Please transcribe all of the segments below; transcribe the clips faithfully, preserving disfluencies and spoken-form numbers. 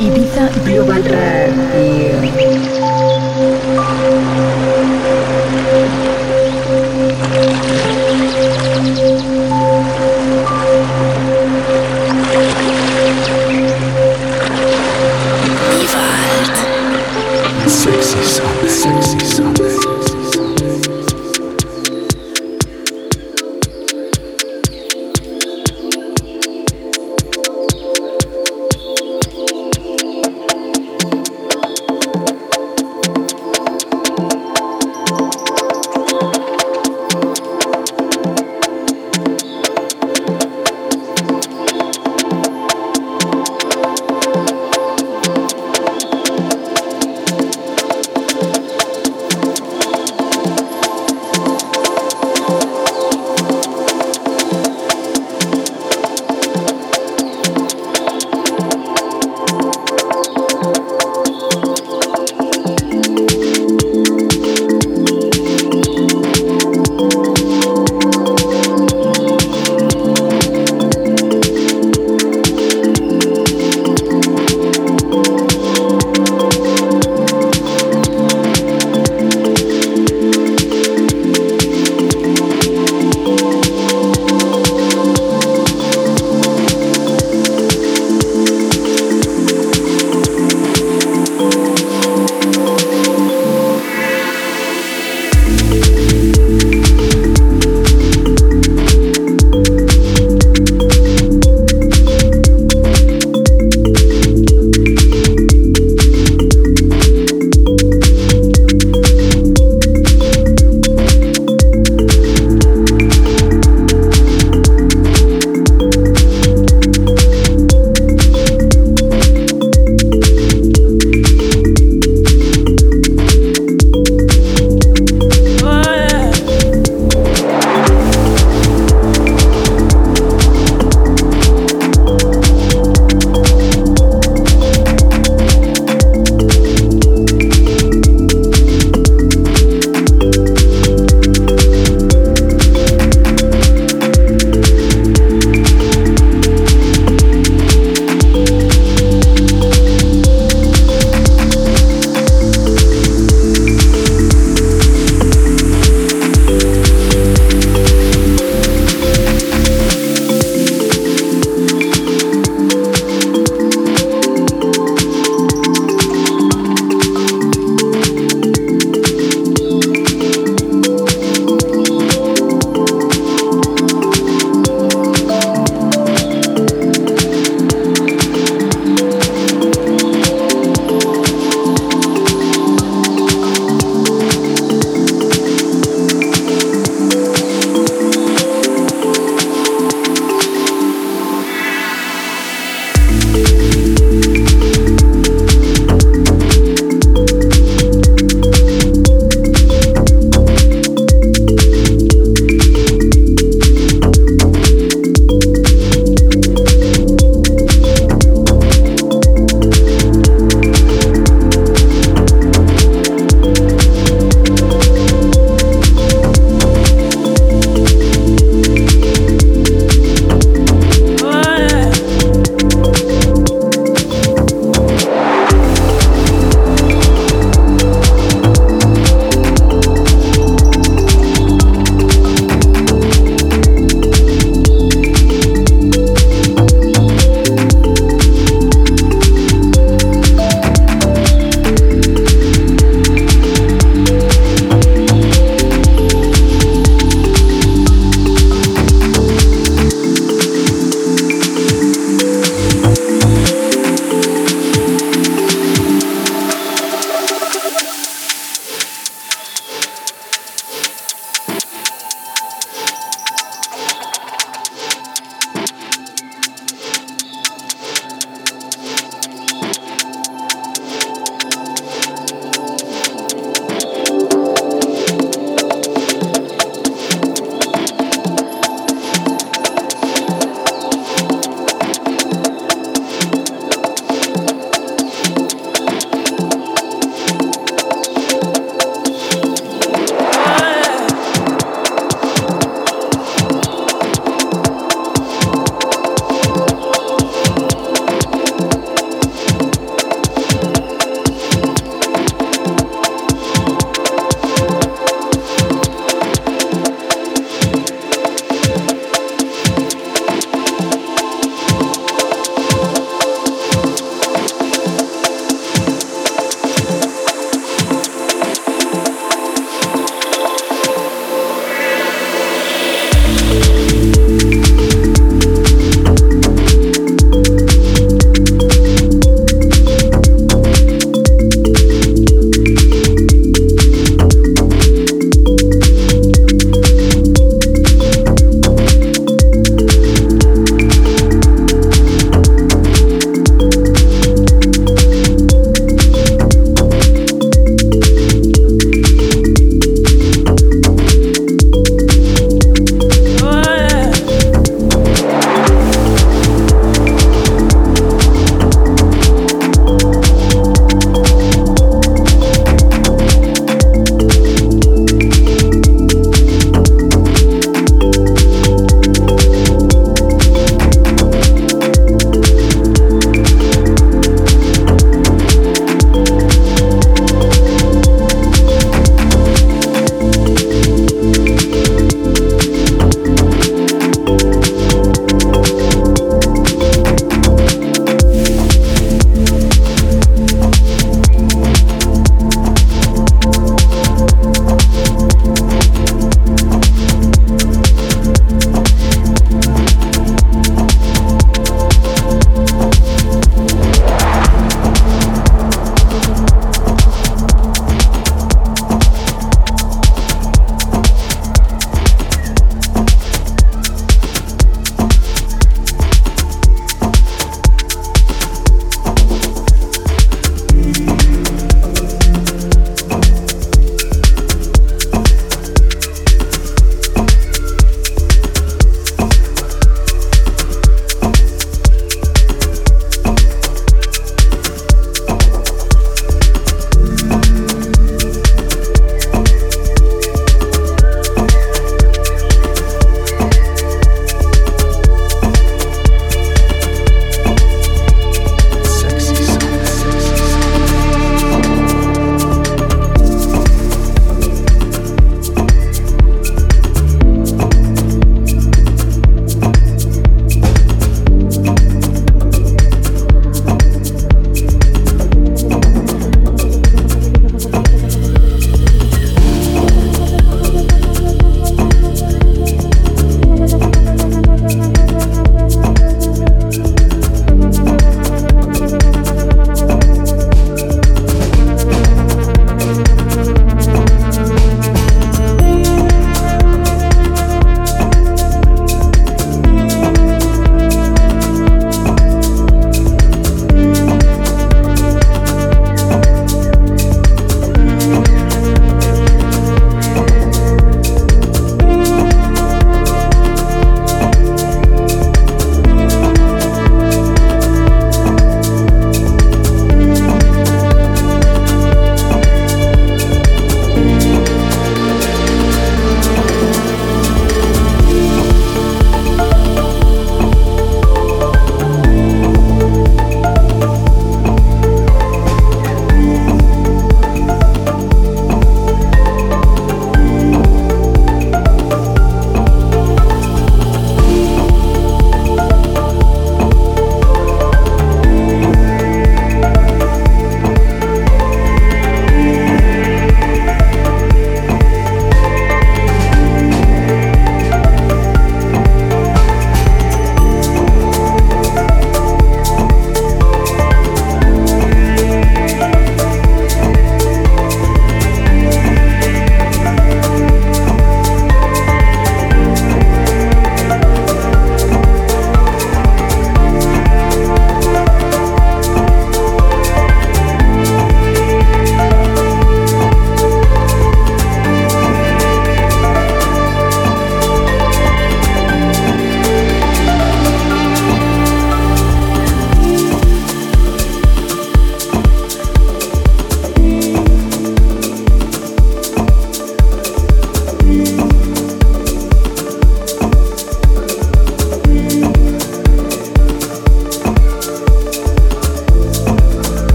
Ibiza Global Radio. Sexy Sunday, sexy Sunday.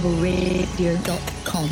ibiza global radio dot com.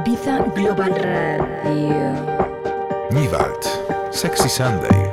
Ibiza Global Radio. Nivalt, Sexy Sunday.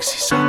Taxis.